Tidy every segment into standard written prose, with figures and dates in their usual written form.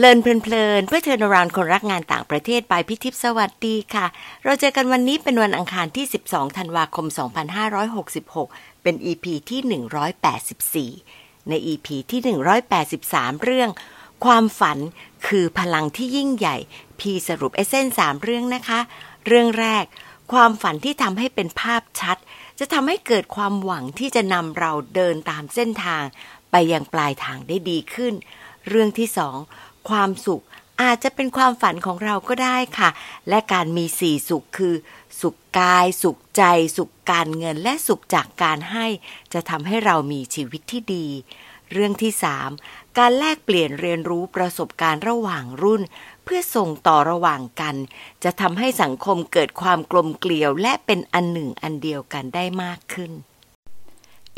เลินเพลินๆเพื่อเทิร์นอราวด์คนรักงานต่างประเทศบายพี่ทิพย์สวัสดีค่ะเราเจอกันวันนี้เป็นวันอังคารที่12ธันวาคม2566เป็น EP ที่184ใน EP ที่183เรื่องความฝันคือพลังที่ยิ่งใหญ่พี่สรุปเอเซนส์3เรื่องนะคะเรื่องแรกความฝันที่ทำให้เป็นภาพชัดจะทำให้เกิดความหวังที่จะนำเราเดินตามเส้นทางไปยังปลายทางได้ดีขึ้นเรื่องที่สองความสุขอาจจะเป็นความฝันของเราก็ได้ค่ะและการมีสี่สุขคือสุขกายสุขใจสุขการเงินและสุขจากการให้จะทำให้เรามีชีวิตที่ดีเรื่องที่สามการแลกเปลี่ยนเรียนรู้ประสบการณ์ระหว่างรุ่นเพื่อส่งต่อระหว่างกันจะทำให้สังคมเกิดความกลมเกลียวและเป็นอันหนึ่งอันเดียวกันได้มากขึ้น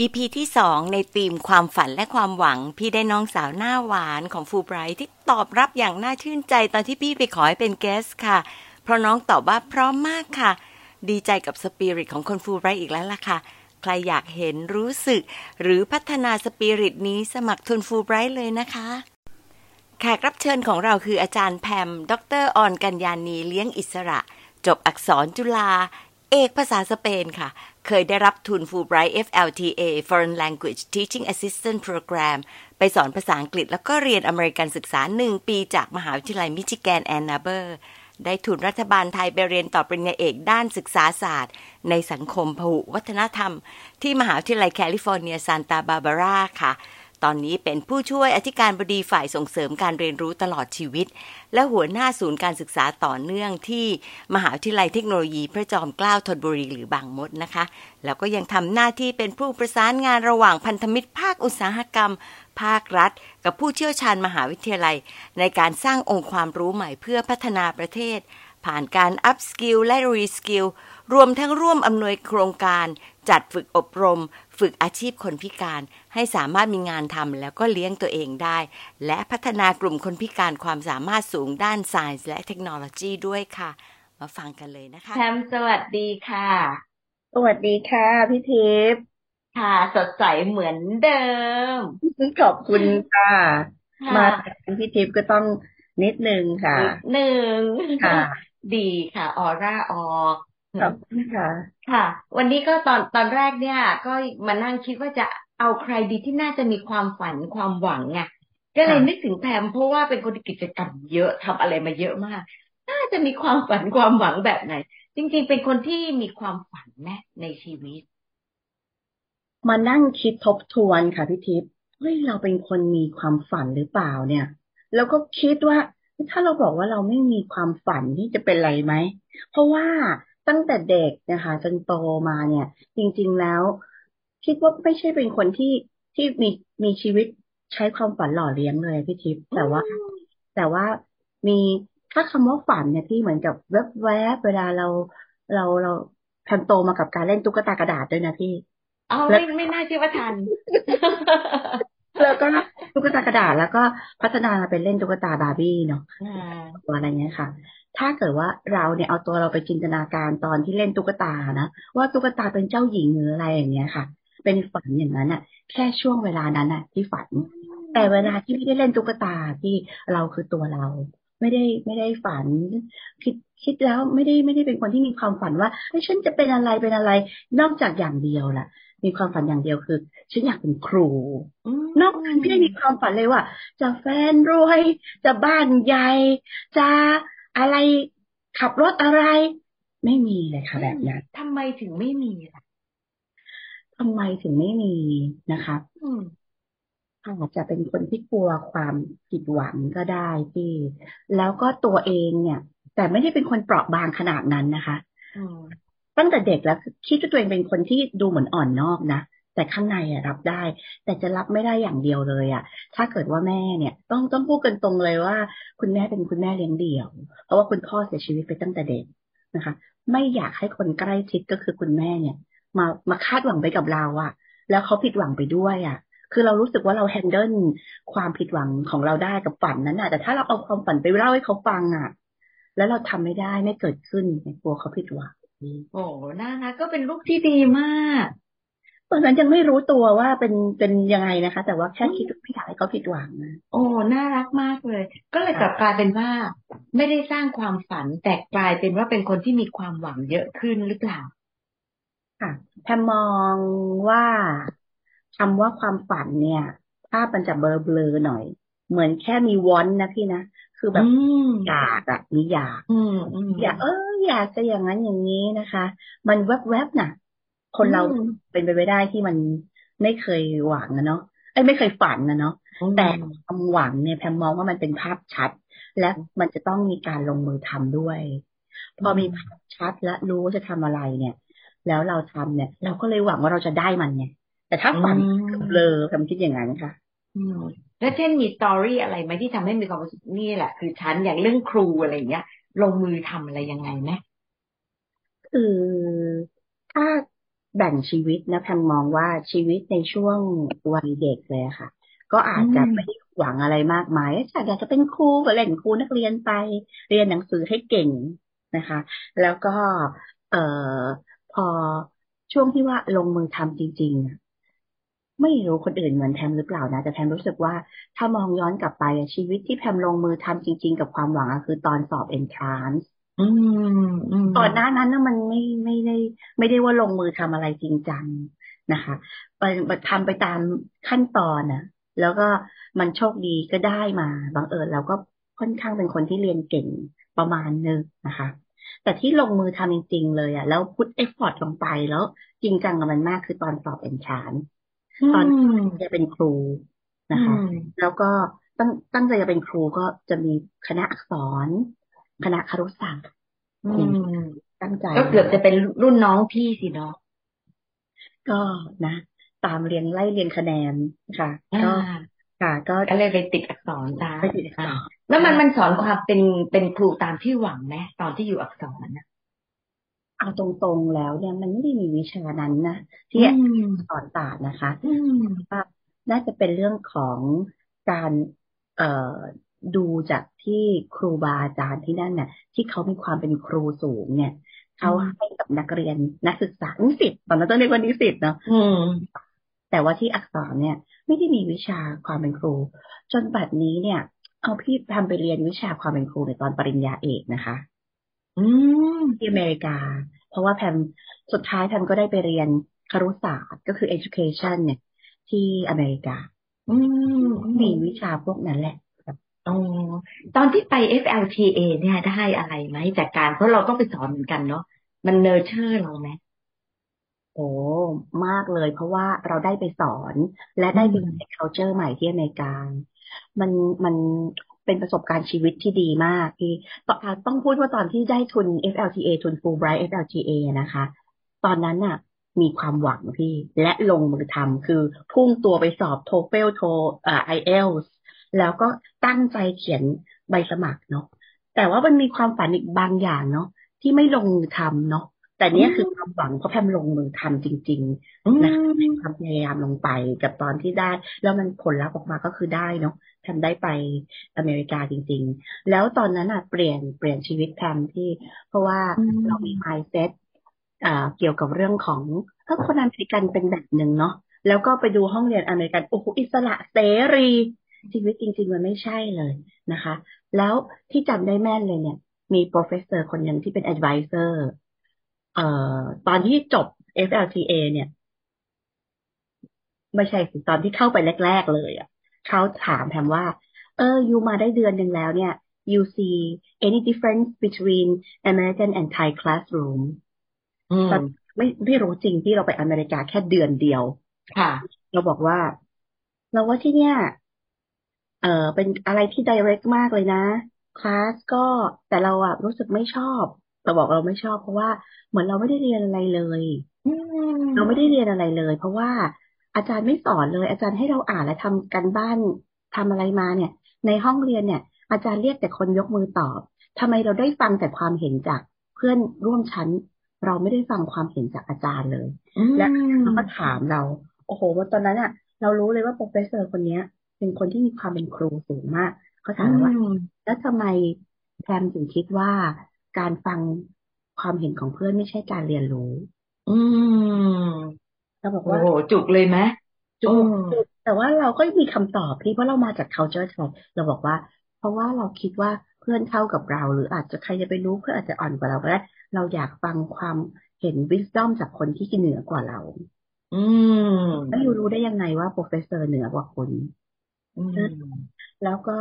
EP ที่2ในธีมความฝันและความหวังพี่ได้น้องสาวหน้าหวานของ Fulbright ที่ตอบรับอย่างน่าชื่นใจตอนที่พี่ไปขอให้เป็นเกสค่ะเพราะน้องตอบว่าพร้อมมากค่ะดีใจกับสปิริตของคน Fulbright อีกแล้วล่ะค่ะใครอยากเห็นรู้สึกหรือพัฒนาสปิริตนี้สมัครทุน Fulbright เลยนะคะแขกรับเชิญของเราคืออาจารย์แพมดร.ออนกัญญานีเลี้ยงอิสระจบอักษรจุฬาเอกภาษาสเปนค่ะเคยได้รับทุน Fulbright FLTA Foreign Language Teaching Assistant Program ไปสอนภาษาอังกฤษแล้วก็เรียนอเมริกันศึกษา1ปีจากมหาวิทยาลัยมิชิแกนแอนนาเบอร์ได้ทุนรัฐบาลไทยไปเรียนต่อปริญญาเอกด้านศึกษาศาสตร์ในสังคมพหุวัฒนธรรมที่มหาวิทยาลัยแคลิฟอร์เนียซานตาบาร์บาร่าค่ะตอนนี้เป็นผู้ช่วยอธิการบดีฝ่ายส่งเสริมการเรียนรู้ตลอดชีวิตและหัวหน้าศูนย์การศึกษาต่อเนื่องที่มหาวิทยาลัยเทคโนโลยีพระจอมเกล้าธนบุรีหรือบางมดนะคะแล้วก็ยังทำหน้าที่เป็นผู้ประสานงานระหว่างพันธมิตรภาคอุตสาหกรรมภาครัฐกับผู้เชี่ยวชาญมหาวิทยาลัยในการสร้างองค์ความรู้ใหม่เพื่อพัฒนาประเทศผ่านการอัพสกิลและรีสกิลรวมทั้งร่วมอำนวยโครงการจัดฝึกอบรมฝึกอาชีพคนพิการให้สามารถมีงานทำแล้วก็เลี้ยงตัวเองได้และพัฒนากลุ่มคนพิการความสามารถสูงด้าน Science และ Technology ด้วยค่ะมาฟังกันเลยนะคะแพมสวัสดีค่ะสวัสดีค่ะพี่ทิพย์ค่ะสดใสเหมือนเดิมขอบคุณค่ะมาเป็นพี่ทิพย์ก็ต้องนิดนึงค่ะค่ะดีค่ะออร่าออกขอบคุณค่ะค่ะวันนี้ก็ตอนแรกเนี่ยก็มานั่งคิดว่าจะเอาใครดีที่น่าจะมีความฝันความหวังไงก็เลยนึกถึงแพมเพราะว่าเป็นคนกิจกรรมเยอะทำอะไรมาเยอะมากน่าจะมีความฝันความหวังแบบไหนจริงๆเป็นคนที่มีความฝันแน่ในชีวิตมานั่งคิดทบทวนค่ะพี่ทิพย์เฮ้ยเราเป็นคนมีความฝันหรือเปล่าเนี่ยแล้วก็คิดว่าถ้าเราบอกว่าเราไม่มีความฝันนี่จะเป็นไรไหมเพราะว่าตั้งแต่เด็กนะคะจนโตมาเนี่ยจริงๆแล้วคิดว่าไม่ใช่เป็นคนที่มีชีวิตใช้ความฝันหล่อเลี้ยงเลยพี่ทิพย์แต่ว่ามีถ้าคำว่าฝันเนี่ยที่เหมือนกับแวบๆ เวลาเราทันโตมากับการเล่นตุ๊กตากระดาษด้วยนะพี่อ๋อไม่น่าเชื่อว่าทัน แล้วก็ตุ๊กตากระดาษแล้วก็พัฒนามาเป็นเล่นตุ๊กตาบาร์บี้เนาะตัวอะไรเงี้ยค่ะถ้าเกิดว่าเราเนี่ยเอาตัวเราไปจินตนาการตอนที่เล่นตุ๊กตานะว่าตุ๊กตาเป็นเจ้าหญิงหรืออะไรอย่างเงี้ยค่ะเป็นฝันอย่างนั้นน่ะแค่ช่วงเวลานั้นน่ะที่ฝันแต่เวลาที่ไม่ได้เล่นตุ๊กตาที่เราคือตัวเราไม่ได้ฝันคิดแล้วไม่ได้เป็นคนที่มีความฝันว่าเฮ้ยฉันจะเป็นอะไรนอกจากอย่างเดียวล่ะมีความฝันอย่างเดียวคือฉันอยากเป็นครูนอกจากไม่ได้มีความฝันเลยว่าจะแฟนรวยจะบ้านใหญ่จะอะไรขับรถอะไรไม่มีเลยค่ะแบบนั้นทำไมถึงไม่มีล่ะทำไมถึงไม่มีนะคะอาจจะเป็นคนที่กลัวความผิดหวังก็ได้พี่แล้วก็ตัวเองเนี่ยแต่ไม่ได้เป็นคนเปราะบางขนาดนั้นนะคะตั้งแต่เด็กแล้วคิดว่าตัวเองเป็นคนที่ดูเหมือนอ่อนนอกนะแต่ข้างในรับได้แต่จะรับไม่ได้อย่างเดียวเลยอ่ะถ้าเกิดว่าแม่เนี่ยต้องพูดกันตรงเลยว่าคุณแม่เป็นคุณแม่เลี้ยงเดี่ยวเพราะว่าคุณพ่อเสียชีวิตไปตั้งแต่เด็กนะคะไม่อยากให้คนใกล้ชิดก็คือคุณแม่เนี่ยมาคาดหวังไปกับเราอ่ะแล้วเขาผิดหวังไปด้วยอ่ะคือเรารู้สึกว่าเราแฮนเดิลความผิดหวังของเราได้กับฝันนั้นน่ะแต่ถ้าเราเอาความฝันไปเล่าให้เขาฟังอ่ะแล้วเราทำไม่ได้ไม่เกิดขึ้นกลัวเขาผิดหวังโอ้น่ารักก็เป็นลูกที่ดีมาก ตอนนั้นยังไม่รู้ตัวว่าเป็นยังไงนะคะแต่ว่าแค่คิดว่าไม่อยากให้เขาผิดหวังนะโอ้น่ารักมากเลยก็เลยกลับกลายเป็นว่าไม่ได้สร้างความฝันแต่กลายเป็นว่าเป็นคนที่มีความหวังเยอะขึ้นหรือเปล่าค่ะแพมมองว่าคำว่าความฝันเนี่ยถ้ามันจะเบลอๆหน่อยเหมือนแค่มีวอนนะพี่นะคือแบบอยากอะมีอยากอยากจะอย่างนั้นอย่างนี้นะคะมันแวบๆน่ะคนเราเป็นไปไม่ได้ที่มันไม่เคยหวังนะเนาะไม่เคยฝันนะเนาะแต่ความหวังเนี่ยแพมมองว่ามันเป็นภาพชัดและมันจะต้องมีการลงมือทำด้วยพอมีภาพชัดและรู้จะทำอะไรเนี่ยแล้วเราทำเนี่ยเราก็เลยหวังว่าเราจะได้มันไงแต่ถ้าฝันเบลอคำคิดอย่างนั้นค่ะแล้วเช่นมีสตอรี่อะไรไหมที่ทำให้มีความรู้สึกนี่แหละคือฉันอย่างเรื่องครูอะไรอย่างเงี้ยลงมือทำอะไรยังไงไหมคือถ้าแบ่งชีวิตนะแพมมองว่าชีวิตในช่วงวัยเด็กเลยค่ะก็อาจจะไม่หวังอะไรมากมายอยากจะเป็นครูก็เล่นครูนักเรียนไปเรียนหนังสือให้เก่งนะคะแล้วก็พอช่วงที่ว่าลงมือทำจริงๆไม่รู้คนอื่นเหมือนแพมหรือเปล่านะแต่แพมรู้สึกว่าถ้ามองย้อนกลับไปชีวิตที่แพมลงมือทำจริงๆกับความหวังคือตอนสอบเอนทรานซ์ก่อนหน้านั้นมันไม่ได้ว่าลงมือทำอะไรจริงจังนะคะทำไปตามขั้นตอนนะแล้วก็มันโชคดีก็ได้มาบังเอิญเราก็ค่อนข้างเป็นคนที่เรียนเก่งประมาณนึงนะคะแต่ที่ลงมือทำจริงๆเลยแล้วพุทเอฟฟอร์ตลงไปแล้วจริงจังกับมันมากคือตอนสอบเอนทรานซ์ตอนจะเป็นครูนะคะแล้วก็ตั้งใจจะเป็นครูก็จะมีคณะอักษรคณะครุศาสตร์ตั้งใจก็เกือบจะเป็นรุ่นน้องพี่สิเนาะก็นะตามเรียนไล่เรียนคะแนนค่ะก็ค่ะก็เลยไปติดอักษรตามแล้วมันสอนความเป็นครูตามที่หวังไหมตอนที่อยู่อักษรนะเอาตรงๆแล้วเนี่ยมันไม่ได้มีวิชานั้นนะที่สอนศาสตร์นะคะน่าจะเป็นเรื่องของการดูจากที่ครูบาอาจารย์ที่นั่นน่ะที่เขามีความเป็นครูสูงเนี่ยเขาให้กับนักเรียนนักศึกษานิสิตตอนนั้นต้องเรียกว่านิสิตเนาะแต่ว่าที่อักษรเนี่ยไม่ได้มีวิชาความเป็นครูจนบัดนี้เนี่ยเอาพี่ทำไปเรียนวิชาความเป็นครูในตอนปริญญาเอกนะคะที่อเมริกาเพราะว่าแพมสุดท้ายแพมก็ได้ไปเรียนครุศาสตร์ก็คือ education เนี่ยที่อเมริกามีวิชาพวกนั้นแหละตอนที่ไป FLTA เนี่ยได้อะไรไหมจากการเพราะเราต้องไปสอนเหมือนกันเนาะมันเนอร์เชอร์เราไหมโอ้มากเลยเพราะว่าเราได้ไปสอนและได้ไปเรียน culture ใหม่ที่อเมริกามันเป็นประสบการณ์ชีวิตที่ดีมากที่ต้องพูดว่าตอนที่ได้ทุน FLTA ทุน Fulbright FLTA นะคะตอนนั้นน่ะมีความหวังพี่และลงมือทำคือพุ่งตัวไปสอบ TOEFL IELTSแล้วก็ตั้งใจเขียนใบสมัครเนาะแต่ว่ามันมีความฝันอีกบางอย่างเนาะที่ไม่ลงมือทำเนาะแต่นี่คือความหวังเพราะแพมลงมือทำจริงๆนะความพยายามลงไปกับตอนที่ได้แล้วมันผลลัพธ์ออกมาก็คือได้เนาะแพมได้ไปอเมริกาจริงๆแล้วตอนนั้นอะเปลี่ยนชีวิตแพมที่เพราะว่าเรามี mindset เกี่ยวกับเรื่องของคนอเมริกันเป็นแบบหนึ่งเนาะแล้วก็ไปดูห้องเรียนอเมริกันโอ้โหอิสระเสรีชีวิตจริงๆมันไม่ใช่เลยนะคะแล้วที่จำได้แม่นเลยเนี่ยมีโปรเฟสเซอร์คนหนึ่งที่เป็น advisor ตอนที่จบ FLTA เนี่ยไม่ใช่ตอนที่เข้าไปแรกๆเลยเขาถามแพมว่าอยู่มาได้เดือนหนึ่งแล้วเนี่ย you see any difference between American and Thai classroom ไม่รู้จริงที่เราไปอเมริกาแค่เดือนเดียวค่ะเราบอกว่าเราว่าที่เนี่ยเป็นอะไรที่ direct มากเลยนะคลาสก็แต่เรารู้สึกไม่ชอบแต่บอกเราไม่ชอบเพราะว่าเหมือนเราไม่ได้เรียนอะไรเลยเราไม่ได้เรียนอะไรเลยเพราะว่าอาจารย์ไม่สอนเลยอาจารย์ให้เราอ่านและทำการบ้านทำอะไรมาเนี่ยในห้องเรียนเนี่ยอาจารย์เรียกแต่คนยกมือตอบทำไมเราได้ฟังแต่ความเห็นจากเพื่อนร่วมชั้นเราไม่ได้ฟังความเห็นจากอาจารย์เลยและเขาก็ถามเราโอ้โหตอนนั้นเรารู้เลยว่าโปรเฟสเซอร์คนนี้เป็นคนที่มีความเป็นครูสูงมากเขาถามว่าแล้วทำไมแพมถึงคิดว่าการฟังความเห็นของเพื่อนไม่ใช่การเรียนรู้ เราบอกว่าโอ้โหจุกเลยไหมจุกแต่ว่าเราก็มีคำตอบที่เพราะเรามาจาก culture ไทยเราบอกว่าเพราะว่าเราคิดว่าเพื่อนเท่ากับเราหรืออาจจะใครจะไปรู้เพื่อนอาจจะอ่อนกว่าเราก็ได้เราอยากฟังความเห็น wisdom จากคนที่เหนือกว่าเราแล้วอยู่รู้ได้ยังไงว่า professor เหนือกว่าคนแล้วก็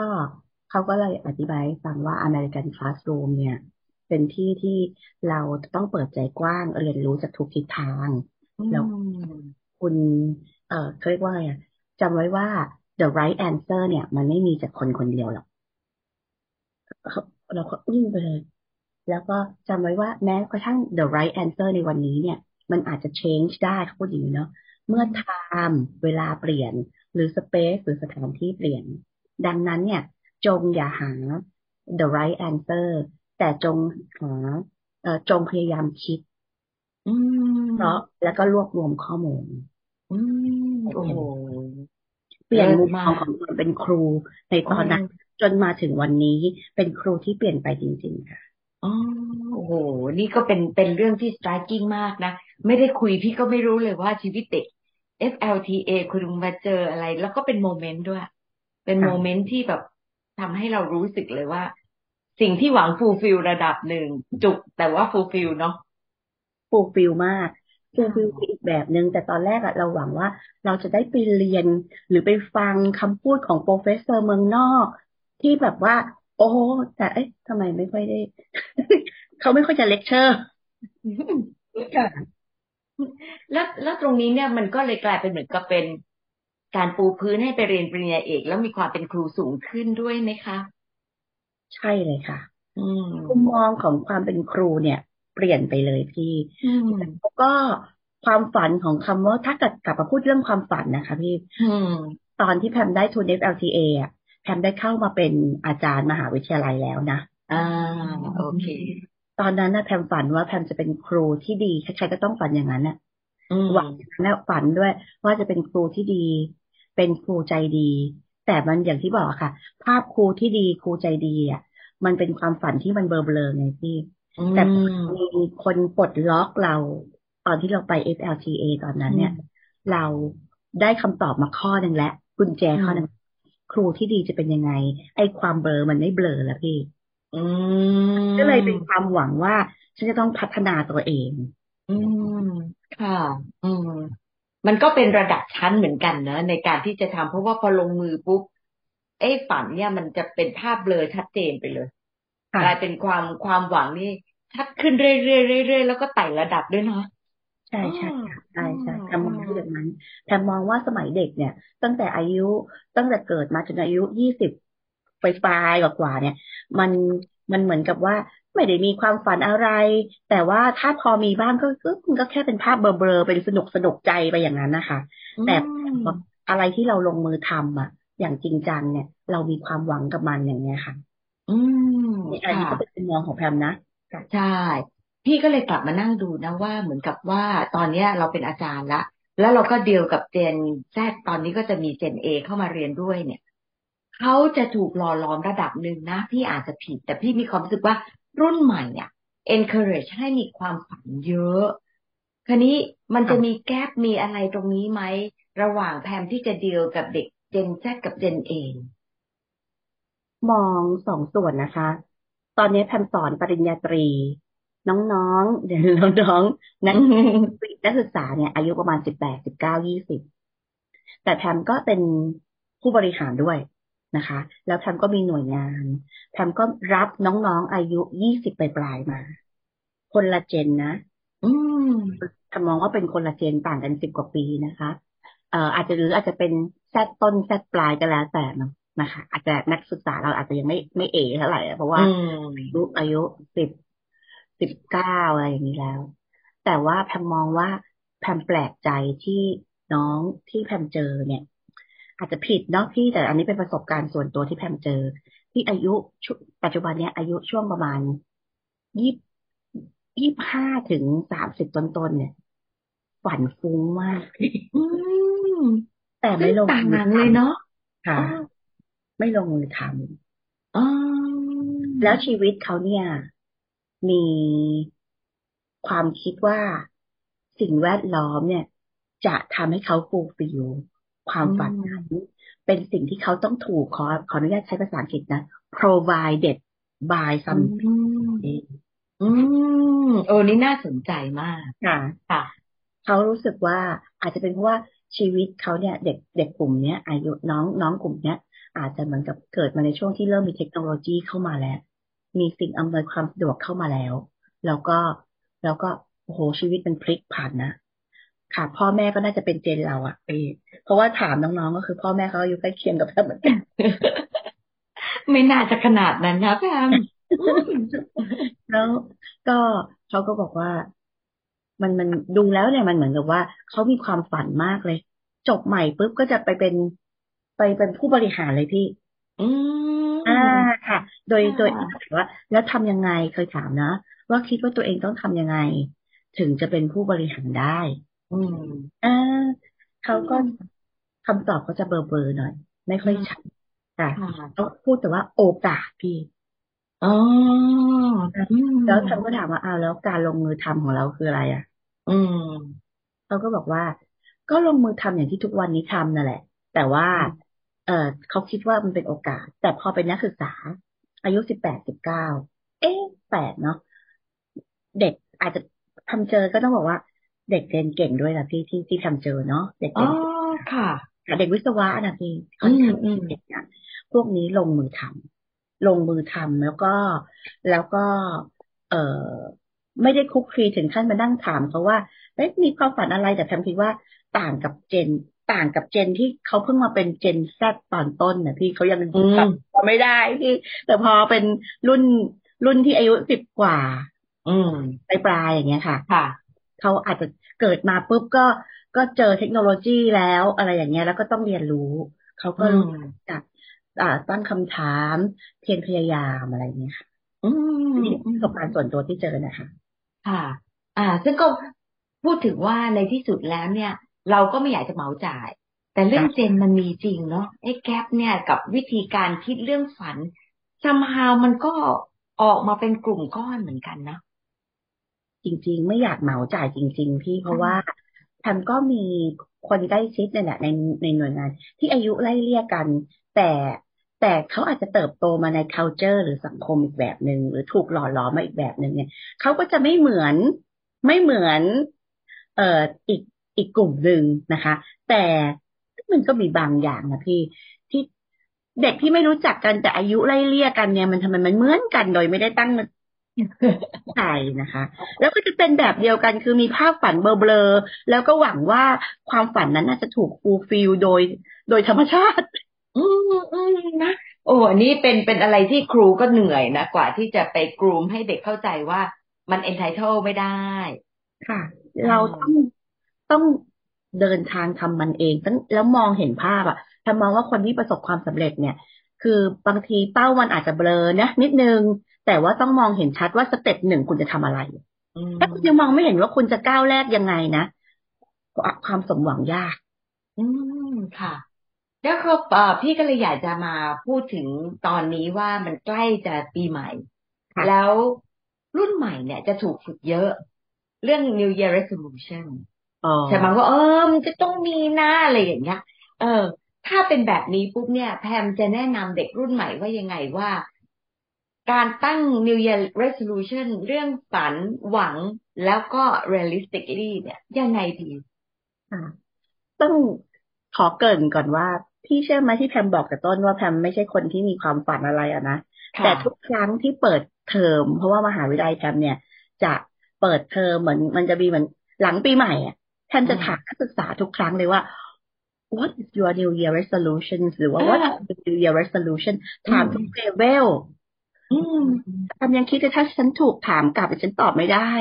เขาก็เลยอธิบายฟังว่า American Classroom เนี่ยเป็นที่ที่เราต้องเปิดใจกว้างเรียนรู้จากทุกทิศทางแล้วคุณเขาเรียกว่าไงจำไว้ว่า the right answer เนี่ยมันไม่มีจากคนคนเดียวหรอกเราก็อึ้งไปเลยแล้วก็จำไว้ว่าแม้กระทั่ง the right answer ในวันนี้เนี่ยมันอาจจะ change ได้เขาพูดอย่างนี้เนาะเมื่อ time เวลาเปลี่ยนหรือ space หรือสถานที่เปลี่ยนดังนั้นเนี่ยจงอย่าหา the right answer แต่จงหาจงพยายามคิดเนาะแล้วก็รวบรวมข้อมูลโอ้โหเปลี่ยนมุมมองของคนเป็นครูในตอนนั้นจนมาถึงวันนี้เป็นครูที่เปลี่ยนไปจริงๆค่ะอ๋อโอ้โหนี่ก็เป็นเรื่องที่ striking มากนะไม่ได้คุยพี่ก็ไม่รู้เลยว่าชีวิตเด็ก FLTA คุณมาเจออะไรแล้วก็เป็นโมเมนต์ด้วยเป็นโมเมนต์ที่แบบทำให้เรารู้สึกเลยว่าสิ่งที่หวังฟูลฟิลระดับหนึ่งจุกแต่ว่าฟูลฟิลเนาะฟูลฟิลมากฟูลฟิลอีกแบบหนึ่งแต่ตอนแรกอะเราหวังว่าเราจะได้ไปเรียนหรือไปฟังคำพูดของโปรเฟสเซอร์เมืองนอกที่แบบว่าโอ้แต่เอ๊ะทำไมไม่ค่อยได้ เขาไม่ค่อยจะเลคเชอร์ แล้วตรงนี้เนี่ยมันก็เลยกลายเป็นเหมือนกับเป็นการปูพื้นให้ไปเรียนปริญญาเอกแล้วมีความเป็นครูสูงขึ้นด้วยไหมคะใช่เลยค่ะมุมมองของความเป็นครูเนี่ยเปลี่ยนไปเลยพี่แล้วก็ความฝันของคำว่าถ้าเกิดกลับมาพูดเรื่องความฝันนะคะพี่ตอนที่แพมได้ทุน FLTA อ่ะแพมได้เข้ามาเป็นอาจารย์มหาวิทยาลัยแล้วนะโอเคตอนนั้นนะแพมฝันว่าแพมจะเป็นครูที่ดีใครๆก็ต้องฝันอย่างนั้นน่ะหวังและฝันด้วยว่าจะเป็นครูที่ดีเป็นครูใจดีแต่มันอย่างที่บอกค่ะภาพครูที่ดีครูใจดีอ่ะมันเป็นความฝันที่มันเบลอๆไงพี่แต่มีคนปลดล็อกเราตอนที่เราไป FLTA ตอนนั้นเนี่ยเราได้คำตอบมาข้อนึงแล้วกุญแจข้อนึงครูที่ดีจะเป็นยังไงไอ้ความเบลอมันไม่เบลอแล้วพี่ก็เลยเป็นความหวังว่าฉันจะต้องพัฒนาตัวเองค่ะมันก็เป็นระดับชั้นเหมือนกันเนอะในการที่จะทำเพราะว่าพอลงมือปุ๊บไอ้ฝันเนี่ยมันจะเป็นภาพเบลอชัดเจนไปเลยกลายเป็นความหวังนี่ชัดขึ้นเรื่อยๆแล้วก็ไต่ระดับด้วยเนาะใช่ใช่ใช่ใช่แพมมองที่แบบนั้นแพมมองว่าสมัยเด็กเนี่ยตั้งแต่เกิดมาจนอายุ20ไปปลายกว่าเนี่ยมันเหมือนกับว่าไม่ได้มีความฝันอะไรแต่ว่าถ้าพอมีบ้างก็แค่เป็นภาพเบลอๆเป็นสนุกใจไปอย่างนั้นนะคะแต่อะไรที่เราลงมือทำอะอย่างจริงจังเนี่ยเรามีความหวังกับมันอย่างเงี้ยค่ะอันนี้ก็เป็นมองของแพมนะใช่พี่ก็เลยกลับมานั่งดูนะว่าเหมือนกับว่าตอนนี้เราเป็นอาจารย์ละแล้วเราก็เดียวกับเจนแซดตอนนี้ก็จะมีเจนเอเข้ามาเรียนด้วยเนี่ยเขาจะถูกหล่อหลอมระดับหนึ่งนะพี่อาจจะผิดแต่พี่มีความรู้สึกว่ารุ่นใหม่เนี่ย encourage ให้มีความฝันเยอะคราวนี้มันจะมีแกปมีอะไรตรงนี้ไหมระหว่างแพมที่จะดีลกับเด็ก Gen Z กับ Gen A มองสองส่วนนะคะตอนนี้แพมสอนปริญญาตรีน้องๆเดี๋ยวน้องๆนักศึกษาเนี่ยอายุประมาณ 18, 19, 20แต่แพมก็เป็นผู้บริหารด้วยนะคะแล้วแพมก็มีหน่วยงานแพมก็รับน้องๆอายุ20ปลายๆมาคนละเจนนะแพมมองว่าเป็นคนละเจนต่างกัน10กว่าปีนะคะอาจจะเป็นแซดต้นแซดปลายก็แล้วแต่นะคะอาจจะนักศึกษาเราอาจจะยังไม่เอ๋เท่าไหร่เพราะว่าอายุ10, 19อะไรอย่างนี้แล้วแต่ว่าแพมมองว่าแพมแปลกใจที่น้องที่แพมเจอเนี่ยอาจจะผิดเนาะพี่แต่อันนี้เป็นประสบการณ์ส่วนตัวที่แพมเจอที่อายุปัจจุบันเนี้ยอายุช่วงประมาณ25 ถึง 30ต้นๆเนี่ยฝันฟุ้งมากแต่ไม่ลงมือทำเนาะค่ะไม่ลงมือทำแล้วชีวิตเขาเนี่ยมีความคิดว่าสิ่งแวดล้อมเนี่ย จะทำให้เขาfulfillความฝันนั้นเป็นสิ่งที่เขาต้องถูกขออนุญาตใช้ภาษาอังกฤษนะ provided by something นี่น่าสนใจมากค่ะเขารู้สึกว่าอาจจะเป็นเพราะว่าชีวิตเขาเนี่ยเด็กกลุ่มเนี้ยอายุน้องกลุ่มเนี้ยอาจจะเหมือนกับเกิดมาในช่วงที่เริ่มมีเทคโนโลยีเข้ามาแล้วมีสิ่งอำนวยความสะดวกเข้ามาแล้วแล้วก็โอ้โหชีวิตมันพลิกผันนะค่ะพ่อแม่ก็น่าจะเป็นเจนเราอ่ะเพราะว่าถามน้องๆก็คือพ่อแม่เขาอยู่ใกล้เคียงกับเราเหมือนกันไม่น่าจะขนาดนั้นนะแพมแล้วก็เขาก็บอกว่ามันดูแล้วเนี่ยมันเหมือนกับว่าเขามีความฝันมากเลยจบใหม่ปุ๊บก็จะไปเป็นผู้บริหารเลยพี่ค่ะโดยถามว่าแล้วทำยังไงเคยถามนะว่าคิดว่าตัวเองต้องทำยังไงถึงจะเป็นผู้บริหารได้เขาก็คำตอบก็จะเบลอๆหน่อยไม่ค่อยชัดค่ะเขาพูดแต่ว่าโอกาสพี่แล้วทำก็ถามว่าแล้วการลงมือทำของเราคืออะไรเขาก็บอกว่าก็ลงมือทำอย่างที่ทุกวันนี้ทำนั่นแหละแต่ว่าเขาคิดว่ามันเป็นโอกาสแต่พอเป็นนักศึกษาอายุ18-198เนาะเด็กอาจจะทำเจอก็ต้องบอกว่าเด็กเรียนเก่งด้วยนะพี่ที่ทำเจอเนาะเด็กค่ะเด็กวิศวะนะพี่เขาทำเด็กนั้นพวกนี้ลงมือทำแล้วก็ไม่ได้คุกคีถึงขั้นมานั่งถามเขาว่ามีความฝันอะไรแต่แพมคิดว่าต่างกับเจนที่เขาเพิ่งมาเป็นเจนแซดตอนต้นนะพี่เขายังทำไม่ได้พี่แต่พอเป็นรุ่นที่อายุ10 กว่าปลายอย่างเงี้ยค่ะเขาอาจจะเกิดมาปุ๊บก็เจอเทคโนโลยีแล้วอะไรอย่างเงี้ยแล้วก็ต้องเรียนรู้เขาก็รู้จักตั้งคำถามเพียรพยายามอะไรอย่างเงี้ยค่ะนี่ประสบการณ์ส่วนตัวที่เจอนะคะค่ะซึ่งก็พูดถึงว่าในที่สุดแล้วเนี่ยเราก็ไม่อยากจะเหมาจ่ายแต่เรื่องเจนมันมีจริงเนาะไอ้แก๊ปเนี่ยกับวิธีการคิดเรื่องฝันsomehowมันก็ออกมาเป็นกลุ่มก้อนเหมือนกันนะจริงๆไม่อยากเหมาจ่ายจริงๆพี่เพราะว่าแพมก็มีคนใกล้ชิดเนี่ยแหละในหน่วยงานที่อายุไล่เลี่ยกันแต่เขาอาจจะเติบโตมาใน culture หรือสังคมอีกแบบนึงหรือถูกหล่อหลอมมาอีกแบบนึงเนี่ยเขาก็จะไม่เหมือนอีกกลุ่มนึงนะคะแต่มันก็มีบางอย่างนะพี่ที่เด็กที่ไม่รู้จักกันแต่อายุไล่เลี่ยกันเนี่ยมันทำไมมันเหมือนกันโดยไม่ได้ตั้งใช่นะคะแล้วก็จะเป็นแบบเดียวกันคือมีภาพฝันเบลอๆแล้วก็หวังว่าความฝันนั้นน่าจะถูกฟูลฟิลโดยธรรมชาตินะโอ้อันนี้เป็นอะไรที่ครูก็เหนื่อยนะกว่าที่จะไปกรูมให้เด็กเข้าใจว่ามัน entitled ไม่ได้ค่ะเราต้องเดินทางทำมันเองแล้วมองเห็นภาพอ่ะถ้ามองว่าคนที่ประสบความสำเร็จเนี่ยคือบางทีเป้ามันอาจจะเบลอนะนิดนึงแต่ว่าต้องมองเห็นชัดว่าสเต็ปหนึ่งคุณจะทำอะไรถ้าคุณยังมองไม่เห็นว่าคุณจะก้าวแรกยังไงนะความสมหวังยากค่ะแล้วก็พี่ก็เลยอยากจะมาพูดถึงตอนนี้ว่ามันใกล้จะปีใหม่แล้วรุ่นใหม่เนี่ยจะถูกฝึกเยอะเรื่อง New Year Resolution ใช่ไหมว่ามันจะต้องมีหน้าอะไรอย่างเงี้ยถ้าเป็นแบบนี้ปุ๊บเนี่ยแพมจะแนะนำเด็กรุ่นใหม่ว่ายังไงว่าการตั้ง New Year Resolution เรื่องฝันหวังแล้วก็ realistically เนี่ยยังไงดีต้องขอเกริ่นก่อนว่าพี่เชื่อไหมที่แพมบอกแต่ต้นว่าแพมไม่ใช่คนที่มีความฝันอะไรนะแต่ทุกครั้งที่เปิดเทอมเพราะว่ามหาวิทยาลัยแพมเนี่ยจะเปิดเทอมเหมือนมันจะมีเหมือนหลังปีใหม่แพมจะถามนักศึกษาทุกครั้งเลยว่า What is your New Year Resolution หรือว่า What is your New Year Resolution ถามทุก levelทำยังคิดว่าถ้าฉันถูกถามกลับฉันตอบไม่ได้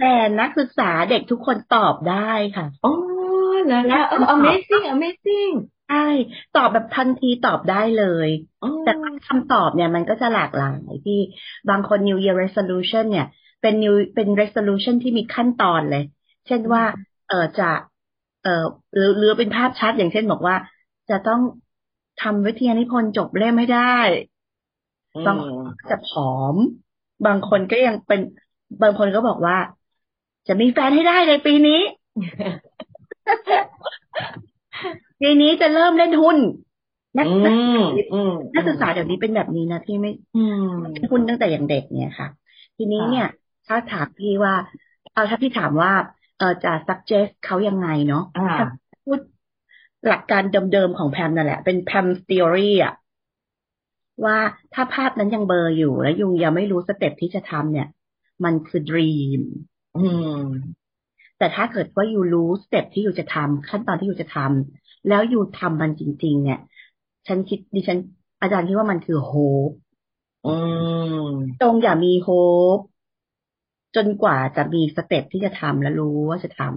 แต่นักศึกษาเด็กทุกคนตอบได้ค่ะโอ้แล้ว amazing ใช่ตอบแบบทันทีตอบได้เลยแต่คำตอบเนี่ยมันก็จะหลากหลายที่บางคน New Year Resolution เนี่ยเป็น resolution ที่มีขั้นตอนเลยเช่นว่าจะหรือเป็นภาพชัดอย่างเช่นบอกว่าจะต้องทำวิทยานิพนธ์จบเล่มให้ได้บางคนจะผอมบางคนก็ยังเป็นบางคนก็บอกว่าจะมีแฟนให้ได้ในปีนี้ ทีนี้จะเริ่มเล่นหุ้นนักศึกษาเดี๋ยวนี้เป็นแบบนี้นะพี่ไม่หุ้นตั้งแต่อย่างเด็กเนี่ยค่ะทีนี้เนี่ยถ้าถามพี่ว่าถ้าพี่ถามว่าจะ suggest เขายังไงเนาะพูดหลักการเดิมๆของแพมนั่นแหละเป็นแพม theory อะว่าถ้าภาพนั้นยังเบลออยู่แล้วยุงยังไม่รู้สเต็ปที่จะทำเนี่ยมันคือ dream แต่ถ้าเกิดว่าอยู่รู้สเต็ปที่อยู่จะทำขั้นตอนที่อยู่จะทำแล้วอยู่ทำมันจริงๆเนี่ยดิฉันอาจารย์คิดว่ามันคือ hope ตรงอย่ามี hope จนกว่าจะมีสเต็ปที่จะทำและรู้ว่าจะทำ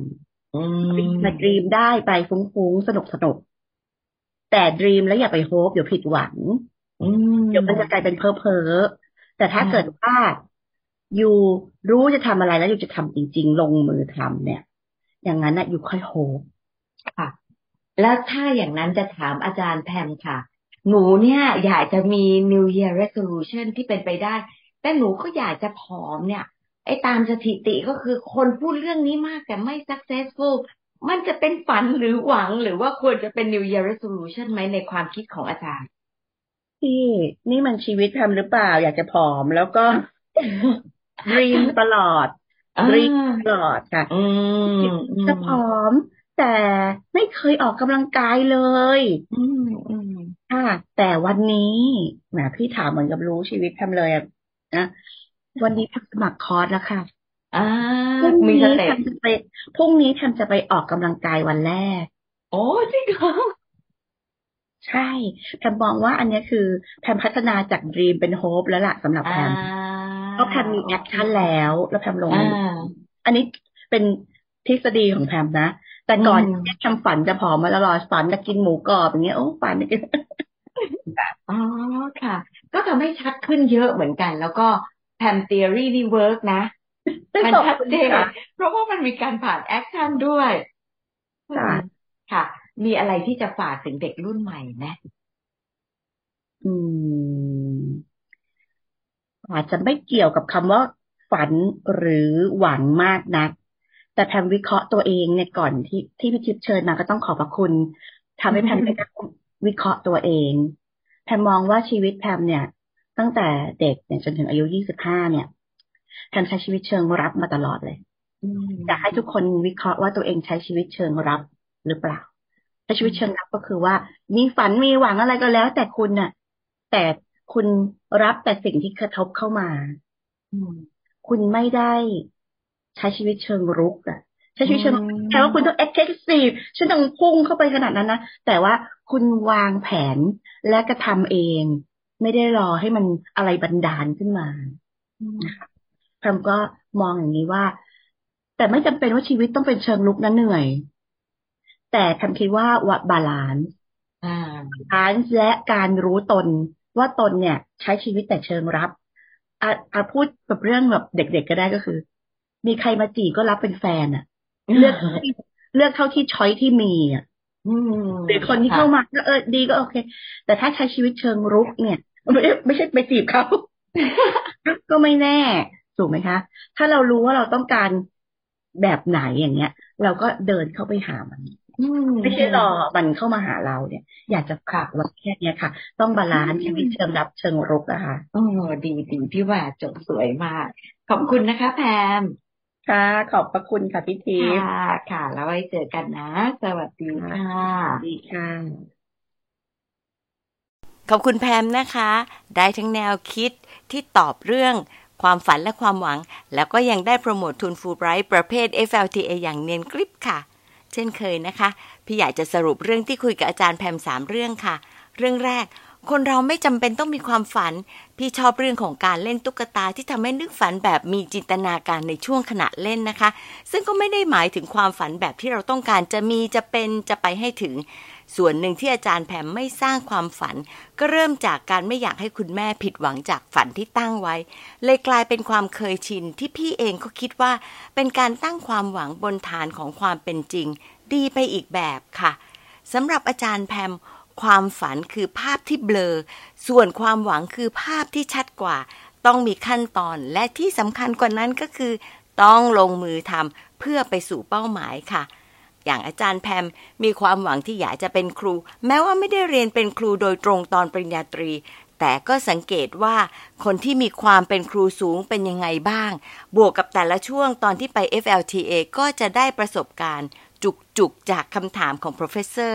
มา dream ได้ไปฟุ้งๆสนุกๆแต่ dream แล้วอย่าไป hope เดี๋ยวผิดหวังเดี๋ยวมันจะกลายเป็นเพ้อเพ้อแต่ถ้าเกิดว่าอยู่รู้จะทำอะไรแล้วอยู่จะทำจริงๆลงมือทำเนี่ยอย่างนั้นนะอยู่ค่อยโฮปค่ะแล้วถ้าอย่างนั้นจะถามอาจารย์แพมค่ะหนูเนี่ยอยากจะมี New Year Resolution ที่เป็นไปได้แต่หนูก็อยากจะผอมเนี่ยไอ้ตามสถิติก็คือคนพูดเรื่องนี้มากแต่ไม่ successful มันจะเป็นฝันหรือหวังหรือว่าควรจะเป็น New Year Resolution ไหมในความคิดของอาจารย์ที่นี่มันชีวิตทำหรือเปล่าอยากจะผอมแล้วก็ dream ตลอด dream ตลอดค่ะจะผอมแต่ไม่เคยออกกำลังกายเลยแต่วันนี้นะพี่ถามเหมือนกับรู้ชีวิตทำเลยนะวันนี้ทำสมัครคอร์สแล้วค่ะพรุ่งนี้ทำจะไปออกกำลังกายวันแรกโอ้จริงเหรอใช่แพมมองว่าอันนี้คือแพมพัฒนาจาก dream เป็น hope แล้วล่ะสำหรับแพมเพราะแพมมีแอคชั่นแล้วแล้วแพมลงอันนี้เป็นทฤษฎีของแพมนะแต่ก่อนแพมฝันจะผอมมาตลอดฝันจะกินหมูกรอบอย่างเงี้ยโอ้ฝันไม่กินอ๋อค่ะก็ทำให้ชัดขึ้นเยอะเหมือนกันแล้วก็แพม theory นี่ work นะมันชัดเจนเพราะว่ามันมีการผ่านแอคชั่นด้วยค่ะมีอะไรที่จะฝากถึงเด็กรุ่นใหม่ไหมอาจจะไม่เกี่ยวกับคำว่าฝันหรือหวังมากนักแต่แพมวิเคราะห์ตัวเองเนี่ยก่อนที่พี่ทิพย์เชิญมาก็ต้องขอบพระคุณทำให้แพมได้วิเคราะห์ตัวเองแพมมองว่าชีวิตแพมเนี่ยตั้งแต่เด็กเนี่ยจนถึงอายุ25เนี่ยแพมใช้ชีวิตเชิงรับมาตลอดเลยอยากให้ทุกคนวิเคราะห์ว่าตัวเองใช้ชีวิตเชิงรับหรือเปล่าแต่ชีวิตเชิงรับก็คือว่ามีฝันมีหวังอะไรก็แล้วแต่คุณน่ะแต่คุณรับแต่สิ่งที่กระทบเข้ามาคุณไม่ได้ใช้ชีวิตเชิงรุกอะใช้ชีวิตเชิงแต่ว่าคุณต้อง aggressive ฉันต้องพุ่งเข้าไปขนาดนั้นนะแต่ว่าคุณวางแผนและกระทำเองไม่ได้รอให้มันอะไรบันดาลขึ้นมานะคะแพมก็มองอย่างนี้ว่าแต่ไม่จำเป็นว่าชีวิตต้องเป็นเชิงรุกนะเหนื่อยแต่แพมคิดว่าบาลานซ์และการรู้ตนว่าตนเนี่ยใช้ชีวิตแต่เชิงรับพูดแบบเรื่องแบบเด็กๆก็ได้ก็คือมีใครมาจีก็รับเป็นแฟนอ่ะเลือกเท่าที่ช้อยที่มีอ่ะหรือคนที่เข้ามาก็ดีก็โอเคแต่ถ้าใช้ชีวิตเชิงรุกเนี่ยไม่ใช่ไปจีบเขาก็ไม่แน่ถูกไหมคะถ้าเรารู้ว่าเราต้องการแบบไหนอย่างเงี้ยเราก็เดินเข้าไปหามันไม่ใช่รอมันเข้ามาหาเราเนี่ยอยากจะฝากว่าแค่นี้ค่ะต้องบาลานซ์ชีวิตเชิงรับเชิงรุกนะคะดีพี่ว่าจบสวยมากขอบคุณนะคะแพมค่ะขอบพระคุณค่ะพี่ทิพย์ค่ะแล้วไว้เจอกันนะสวัสดีค่ะสวัสดีค่ะขอบคุณแพมนะคะได้ทั้งแนวคิดที่ตอบเรื่องความฝันและความหวังแล้วก็ยังได้โปรโมททุน Fulbright ประเภท FLTA อย่างเนียนกริบค่ะเช่นเคยนะคะพี่อยากจะสรุปเรื่องที่คุยกับอาจารย์แพม3เรื่องค่ะเรื่องแรกคนเราไม่จำเป็นต้องมีความฝันพี่ชอบเรื่องของการเล่นตุ๊กตาที่ทำให้นึกฝันแบบมีจินตนาการในช่วงขณะเล่นนะคะซึ่งก็ไม่ได้หมายถึงความฝันแบบที่เราต้องการจะมีจะเป็นจะไปให้ถึงส่วนหนึ่งที่อาจารย์แพมไม่สร้างความฝันก็เริ่มจากการไม่อยากให้คุณแม่ผิดหวังจากฝันที่ตั้งไว้เลยกลายเป็นความเคยชินที่พี่เองก็คิดว่าเป็นการตั้งความหวังบนฐานของความเป็นจริงดีไปอีกแบบค่ะสำหรับอาจารย์แพมความฝันคือภาพที่เบลอส่วนความหวังคือภาพที่ชัดกว่าต้องมีขั้นตอนและที่สำคัญกว่านั้นก็คือต้องลงมือทำ เพื่อไปสู่เป้าหมายค่ะอย่างอาจารย์แพมมีความหวังที่อยากจะเป็นครูแม้ว่าไม่ได้เรียนเป็นครูโดยตรงตอนปริญญาตรีแต่ก็สังเกตว่าคนที่มีความเป็นครูสูงเป็นยังไงบ้างบวกกับแต่ละช่วงตอนที่ไป FLTA ก็จะได้ประสบการณ์จุกๆจากคำถามของ Professor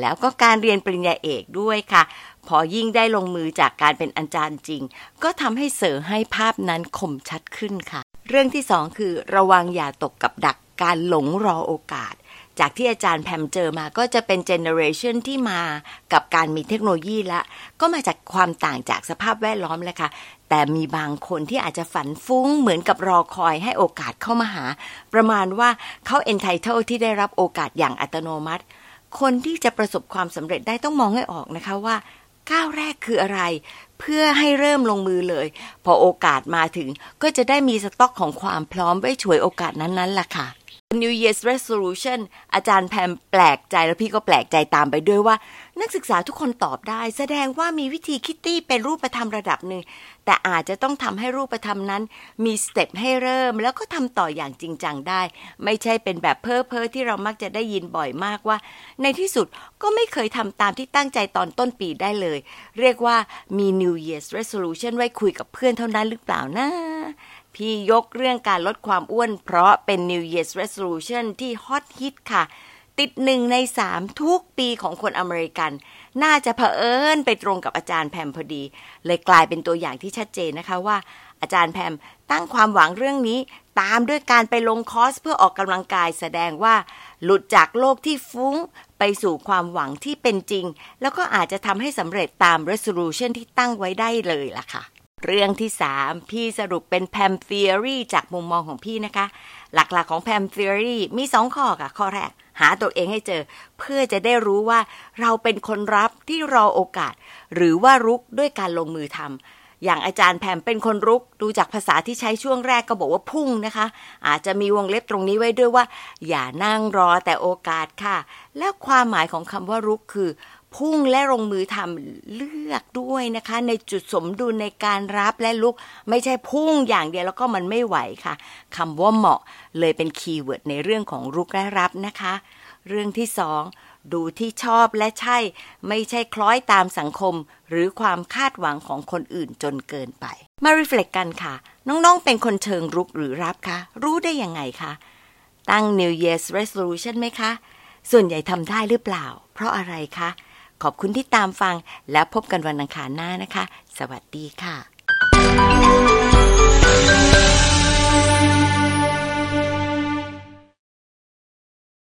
แล้วก็การเรียนปริญญาเอกด้วยค่ะพอยิ่งได้ลงมือจากการเป็นอาจารย์จริงก็ทำให้เสริมให้ภาพนั้นคมชัดขึ้นค่ะเรื่องที่2คือระวังอย่าตกกับดักการหลงรอโอกาสจากที่อาจารย์แพมเจอมาก็จะเป็นเจเนอเรชันที่มากับการมีเทคโนโลยีละก็มาจากความต่างจากสภาพแวดล้อมแหละค่ะแต่มีบางคนที่อาจจะฝันฟุ้งเหมือนกับรอคอยให้โอกาสเข้ามาหาประมาณว่าเขา entitled ที่ได้รับโอกาสอย่างอัตโนมัติคนที่จะประสบความสำเร็จได้ต้องมองให้ออกนะคะว่าก้าวแรกคืออะไรเพื่อให้เริ่มลงมือเลยพอโอกาสมาถึงก็จะได้มีสต็อกของความพร้อมไว้ฉวยโอกาสนั้นๆล่ะค่ะNew Year's Resolution อาจารย์แพมแปลกใจแล้วพี่ก็แปลกใจตามไปด้วยว่านักศึกษาทุกคนตอบได้แสดงว่ามีวิธีคิดตี้เป็นรูปธรรมระดับหนึ่งแต่อาจจะต้องทำให้รูปธรรมนั้นมีสเต็ปให้เริ่มแล้วก็ทำต่ออย่างจริงจังได้ไม่ใช่เป็นแบบเพ้อเพ้อที่เรามักจะได้ยินบ่อยมากว่าในที่สุดก็ไม่เคยทำตามที่ตั้งใจตอนต้นปีได้เลยเรียกว่ามี New Year's Resolution ไว้คุยกับเพื่อนเท่านั้นหรือเปล่านะพี่ยกเรื่องการลดความอ้วนเพราะเป็น New Year's Resolution ที่ฮอตฮิตค่ะติด1ใน3ทุกปีของคนอเมริกันน่าจะเผอิญไปตรงกับอาจารย์แพมพอดีเลยกลายเป็นตัวอย่างที่ชัดเจนนะคะว่าอาจารย์แพมตั้งความหวังเรื่องนี้ตามด้วยการไปลงคอร์สเพื่อออกกำลังกายแสดงว่าหลุดจากโลกที่ฟุ้งไปสู่ความหวังที่เป็นจริงแล้วก็อาจจะทำให้สำเร็จตาม Resolution ที่ตั้งไว้ได้เลยล่ะค่ะเรื่องที่3พี่สรุปเป็น Pam Theory จากมุมมองของพี่นะคะหลักๆของ Pam Theory มี2ข้อค่ะข้อแรกหาตัวเองให้เจอเพื่อจะได้รู้ว่าเราเป็นคนรับที่รอโอกาสหรือว่ารุกด้วยการลงมือทำอย่างอาจารย์แพมเป็นคนรุกดูจากภาษาที่ใช้ช่วงแรกก็บอกว่าพุ่งนะคะอาจจะมีวงเล็บตรงนี้ไว้ด้วยว่าอย่านั่งรอแต่โอกาสค่ะและความหมายของคำว่ารุกคือพุ่งและลงมือทำเลือกด้วยนะคะในจุดสมดุลในการรับและลุกไม่ใช่พุ่งอย่างเดียวแล้วก็มันไม่ไหวค่ะคำว่าเหมาะเลยเป็นคีย์เวิร์ดในเรื่องของลุกและรับนะคะเรื่องที่2ดูที่ชอบและใช่ไม่ใช่คล้อยตามสังคมหรือความคาดหวังของคนอื่นจนเกินไปมารีเฟล็กกันค่ะน้องๆเป็นคนเชิงลุกหรือรับคะรู้ได้ยังไงคะตั้ง New Year's Resolution ไหมคะส่วนใหญ่ทำได้หรือเปล่าเพราะอะไรคะขอบคุณที่ตามฟังและพบกันวันอังคารหน้านะคะสวัสดีค่ะ